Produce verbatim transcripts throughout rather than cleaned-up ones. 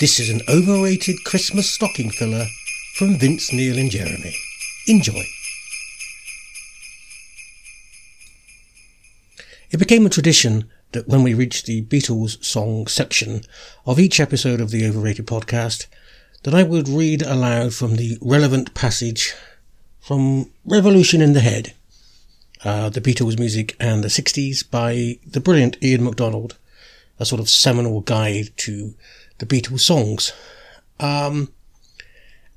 This is an overrated Christmas stocking filler from Vince Neil and Jeremy. Enjoy. It became a tradition that when we reached the Beatles song section of each episode of the Overrated Podcast, that I would read aloud from the relevant passage from Revolution in the Head, uh, the Beatles music and the sixties by the brilliant Ian MacDonald, a sort of seminal guide to the Beatles songs. Um,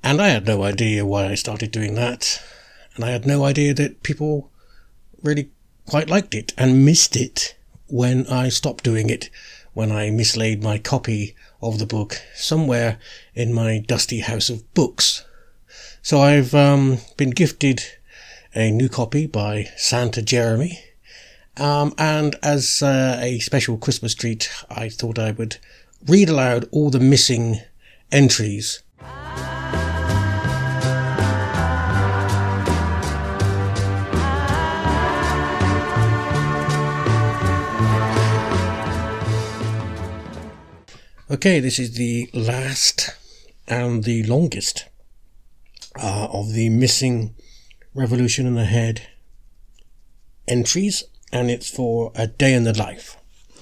and I had no idea why I started doing that. And I had no idea that people really quite liked it and missed it when I stopped doing it, when I mislaid my copy of the book somewhere in my dusty house of books. So I've um, been gifted a new copy by Santa Jeremy. Um, and as uh, a special Christmas treat, I thought I would read aloud all the missing entries. Okay, this is the last and the longest uh, of the missing Revolution in the Head entries, and it's for A Day in the Life.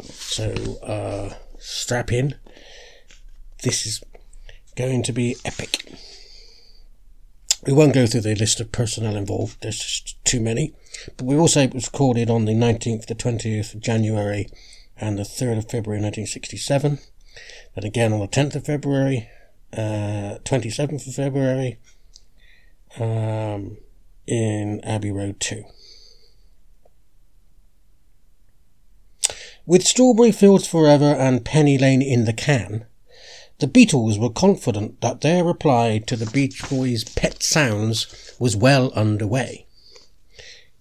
So, uh... strap in. This is going to be epic. We won't go through the list of personnel involved. There's just too many. But we will say it was recorded on the nineteenth, the twentieth of January and the third of February nineteen sixty-seven. Then again on the tenth of February, uh, twenty-seventh of February, um, in Abbey Road two. With Strawberry Fields Forever and Penny Lane in the can, the Beatles were confident that their reply to the Beach Boys' Pet Sounds was well underway.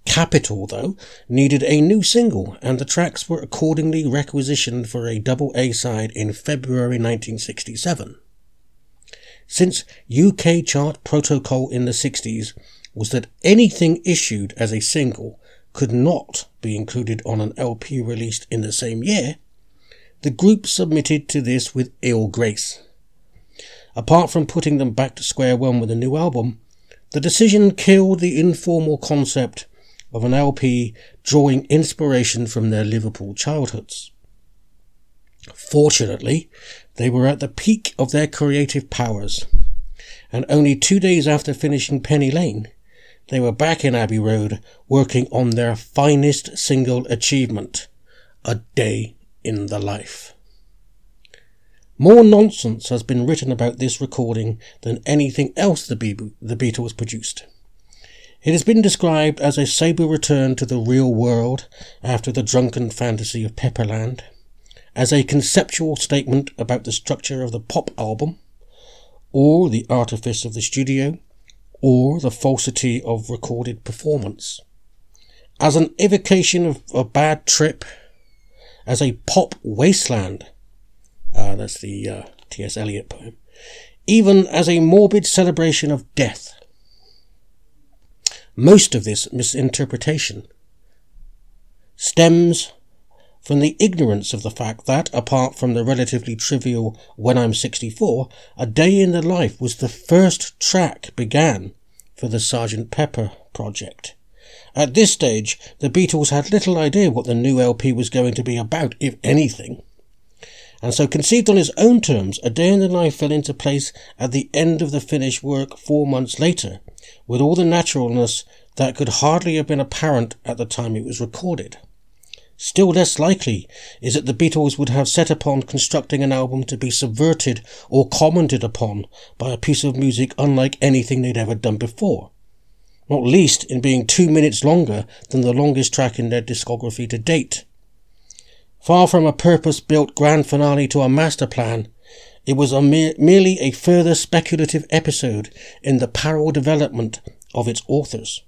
Capitol, though, needed a new single, and the tracks were accordingly requisitioned for a double A-side in February nineteen sixty-seven. Since U K chart protocol in the sixties was that anything issued as a single could not be included on an L P released in the same year, the group submitted to this with ill grace. Apart from putting them back to square one with a new album, the decision killed the informal concept of an L P drawing inspiration from their Liverpool childhoods. Fortunately, they were at the peak of their creative powers, and only two days after finishing Penny Lane, they were back in Abbey Road, working on their finest single achievement, A Day in the Life. More nonsense has been written about this recording than anything else the Beatles produced. It has been described as a sober return to the real world after the drunken fantasy of Pepperland, as a conceptual statement about the structure of the pop album, or the artifice of the studio, or the falsity of recorded performance, as an evocation of a bad trip, as a pop wasteland, uh, that's the uh, T S Eliot poem, even as a morbid celebration of death. Most of this misinterpretation stems from the ignorance of the fact that, apart from the relatively trivial When I'm sixty-four, A Day in the Life was the first track began for the Sergeant Pepper project. At this stage, the Beatles had little idea what the new L P was going to be about, if anything. And so, conceived on its own terms, A Day in the Life fell into place at the end of the finished work four months later, with all the naturalness that could hardly have been apparent at the time it was recorded. Still less likely is it the Beatles would have set upon constructing an album to be subverted or commented upon by a piece of music unlike anything they'd ever done before, not least in being two minutes longer than the longest track in their discography to date. Far from a purpose-built grand finale to a master plan, it was a mere, merely a further speculative episode in the parallel development of its authors.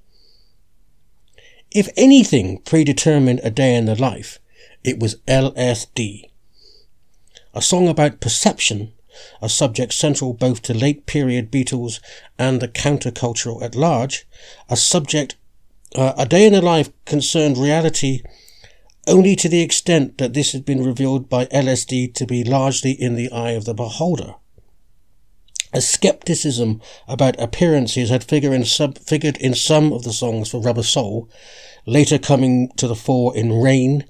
If anything predetermined A Day in the Life, it was L S D. A song about perception, a subject central both to late period Beatles and the countercultural at large, a subject, uh, A Day in the Life concerned reality only to the extent that this had been revealed by L S D to be largely in the eye of the beholder. as scepticism about appearances had figured in, sub, figured in some of the songs for Rubber Soul, later coming to the fore in Rain,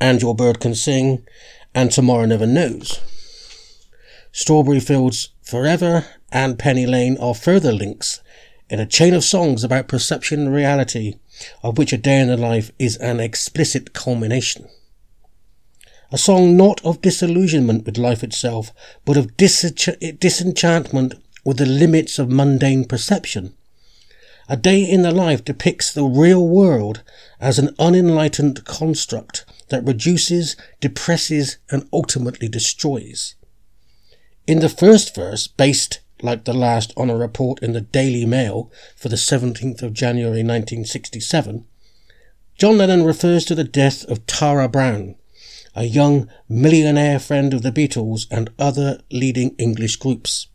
And Your Bird Can Sing, and Tomorrow Never Knows. Strawberry Fields Forever and Penny Lane are further links in a chain of songs about perception and reality, of which A Day in the Life is an explicit culmination. A song not of disillusionment with life itself, but of disench- disenchantment with the limits of mundane perception. A Day in the Life depicts the real world as an unenlightened construct that reduces, depresses, and ultimately destroys. In the first verse, based, like the last, on a report in the Daily Mail for the seventeenth of January nineteen sixty-seven, John Lennon refers to the death of Tara Brown, a young millionaire friend of the Beatles and other leading English groups.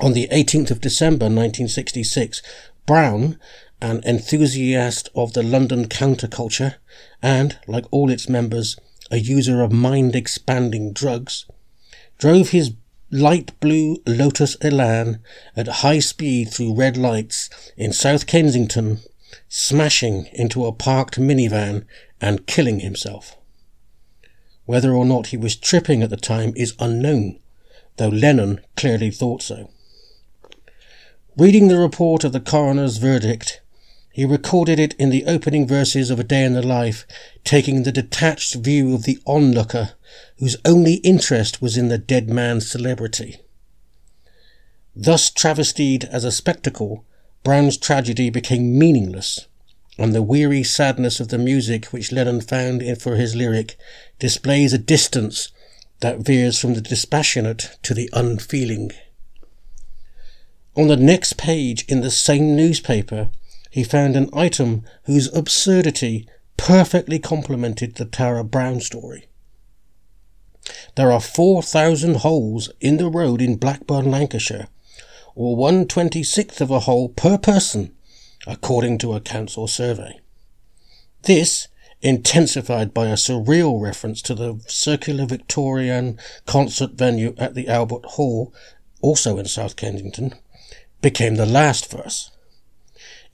On the eighteenth of December nineteen sixty-six, Brown, an enthusiast of the London counterculture and, like all its members, a user of mind-expanding drugs, drove his light blue Lotus Elan at high speed through red lights in South Kensington, smashing into a parked minivan and killing himself. Whether or not he was tripping at the time is unknown, though Lennon clearly thought so. Reading the report of the coroner's verdict, he recorded it in the opening verses of A Day in the Life, taking the detached view of the onlooker, whose only interest was in the dead man's celebrity. Thus travestied as a spectacle, Brown's tragedy became meaningless, and the weary sadness of the music which Lennon found for his lyric displays a distance that veers from the dispassionate to the unfeeling. On the next page in the same newspaper, he found an item whose absurdity perfectly complemented the Tara Brown story. There are four thousand holes in the road in Blackburn, Lancashire, or one twenty-sixth of a hole per person, according to a council survey. This, intensified by a surreal reference to the circular Victorian concert venue at the Albert Hall, also in South Kensington, became the last verse.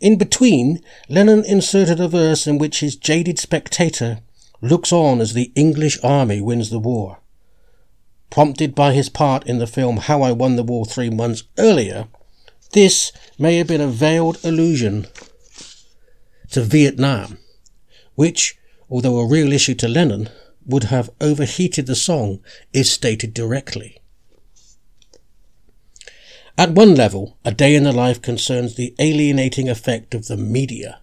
In between, Lennon inserted a verse in which his jaded spectator looks on as the English army wins the war. Prompted by his part in the film How I Won the War three months earlier, this may have been a veiled allusion to Vietnam, which, although a real issue to Lennon, would have overheated the song if stated directly. At one level, A Day in the Life concerns the alienating effect of the media.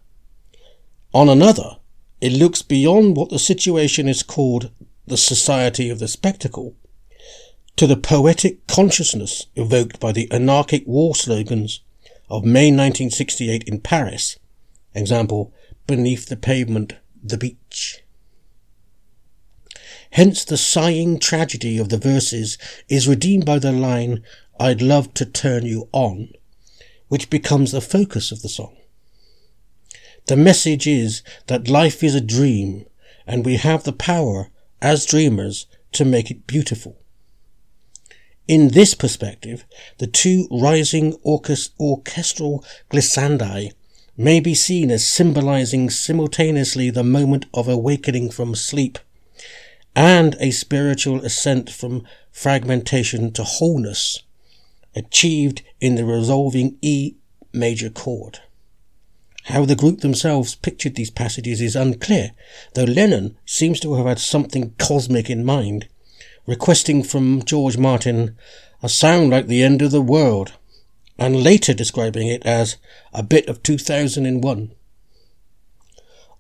On another, it looks beyond what the situation is called the Society of the Spectacle, to the poetic consciousness evoked by the anarchic war slogans of May nineteen sixty-eight in Paris, example, beneath the pavement, the beach. Hence the sighing tragedy of the verses is redeemed by the line, I'd love to turn you on, which becomes the focus of the song. The message is that life is a dream, and we have the power, as dreamers, to make it beautiful. In this perspective, the two rising orchest- orchestral glissandi may be seen as symbolizing simultaneously the moment of awakening from sleep and a spiritual ascent from fragmentation to wholeness, achieved in the resolving E major chord. How the group themselves pictured these passages is unclear, though Lennon seems to have had something cosmic in mind, requesting from George Martin a sound like the end of the world, and later describing it as a bit of two thousand one.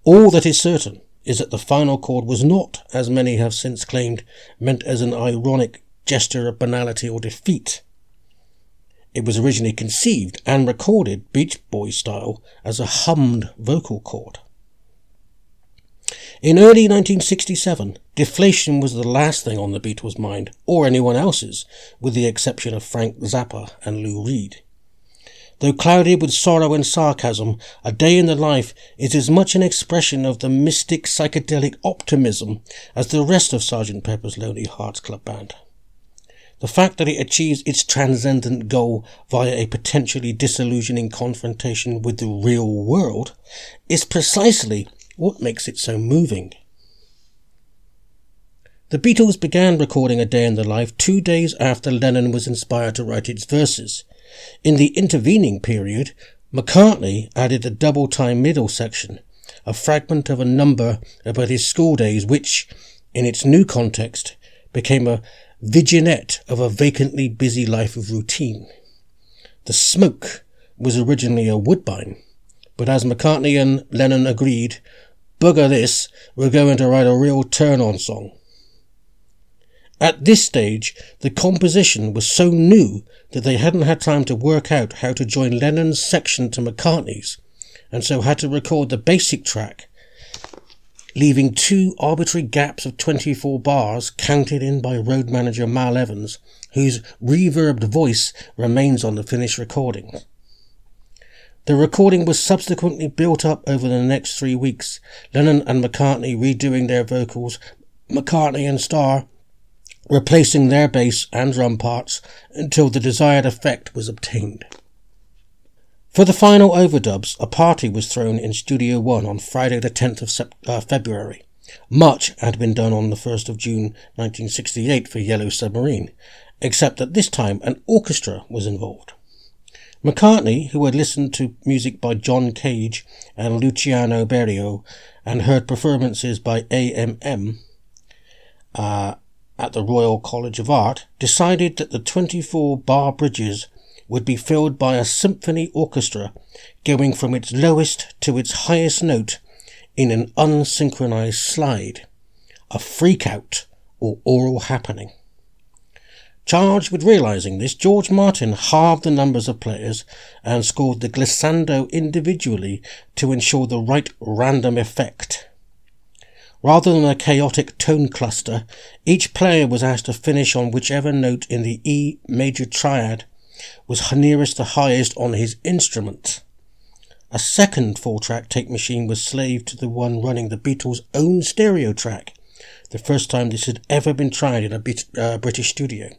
All that is certain is that the final chord was not, as many have since claimed, meant as an ironic gesture of banality or defeat. It was originally conceived and recorded, Beach Boys style, as a hummed vocal chord. In early nineteen sixty-seven, deflation was the last thing on the Beatles' mind, or anyone else's, with the exception of Frank Zappa and Lou Reed. Though clouded with sorrow and sarcasm, A Day in the Life is as much an expression of the mystic psychedelic optimism as the rest of Sergeant Pepper's Lonely Hearts Club Band. The fact that it achieves its transcendent goal via a potentially disillusioning confrontation with the real world is precisely what makes it so moving. The Beatles began recording A Day in the Life two days after Lennon was inspired to write its verses. In the intervening period, McCartney added a double-time middle section, a fragment of a number about his school days which, in its new context, became a vignette of a vacantly busy life of routine. The Smoke was originally a Woodbine, but as McCartney and Lennon agreed, bugger this, we're going to write a real turn-on song. At this stage, the composition was so new that they hadn't had time to work out how to join Lennon's section to McCartney's, and so had to record the basic track, leaving two arbitrary gaps of twenty-four bars counted in by road manager Mal Evans, whose reverbed voice remains on the finished recording. The recording was subsequently built up over the next three weeks, Lennon and McCartney redoing their vocals, McCartney and Starr replacing their bass and drum parts until the desired effect was obtained. For the final overdubs, a party was thrown in Studio One on Friday the tenth of Sep- uh, February. Much had been done on the first of June nineteen sixty-eight for Yellow Submarine, except that this time an orchestra was involved. McCartney, who had listened to music by John Cage and Luciano Berio and heard performances by A M M uh, at the Royal College of Art, decided that the twenty-four bar bridges would be filled by a symphony orchestra going from its lowest to its highest note in an unsynchronized slide, a freak-out or oral happening. Charged with realizing this, George Martin halved the numbers of players and scored the glissando individually to ensure the right random effect. Rather than a chaotic tone cluster, each player was asked to finish on whichever note in the E major triad was nearest the highest on his instrument. A second four-track tape machine was slaved to the one running the Beatles' own stereo track, the first time this had ever been tried in a Brit- uh, British studio,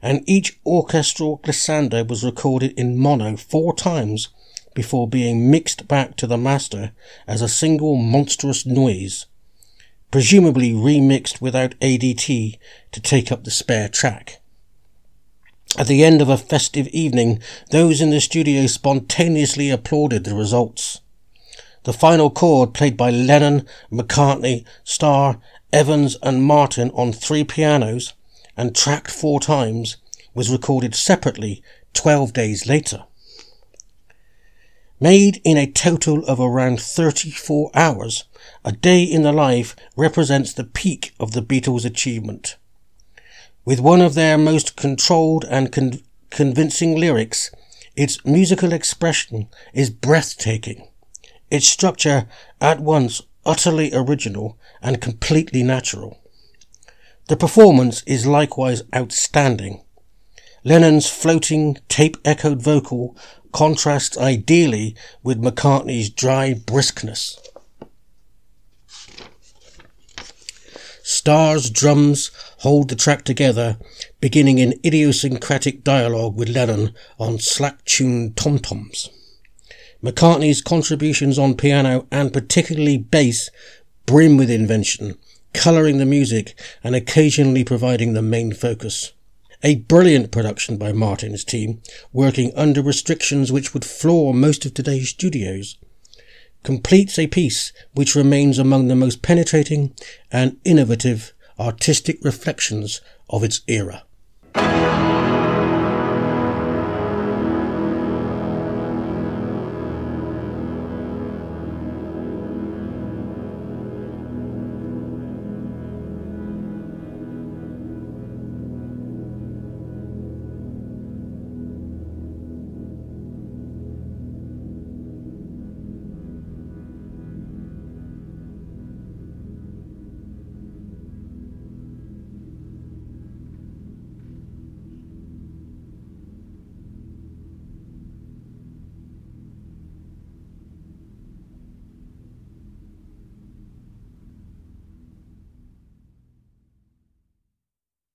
and each orchestral glissando was recorded in mono four times before being mixed back to the master as a single monstrous noise, presumably remixed without A D T to take up the spare track. At the end of a festive evening, those in the studio spontaneously applauded the results. The final chord, played by Lennon, McCartney, Starr, Evans and Martin on three pianos and tracked four times, was recorded separately twelve days later. Made in a total of around thirty-four hours, A Day in the Life represents the peak of the Beatles' achievement. With one of their most controlled and con- convincing lyrics, its musical expression is breathtaking, its structure at once utterly original and completely natural. The performance is likewise outstanding. Lennon's floating, tape-echoed vocal contrasts ideally with McCartney's dry briskness. Starr's drums hold the track together, beginning in idiosyncratic dialogue with Lennon on slack-tuned tom-toms. McCartney's contributions on piano and particularly bass brim with invention, colouring the music and occasionally providing the main focus. A brilliant production by Martin's team, working under restrictions which would floor most of today's studios, completes a piece which remains among the most penetrating and innovative artistic reflections of its era.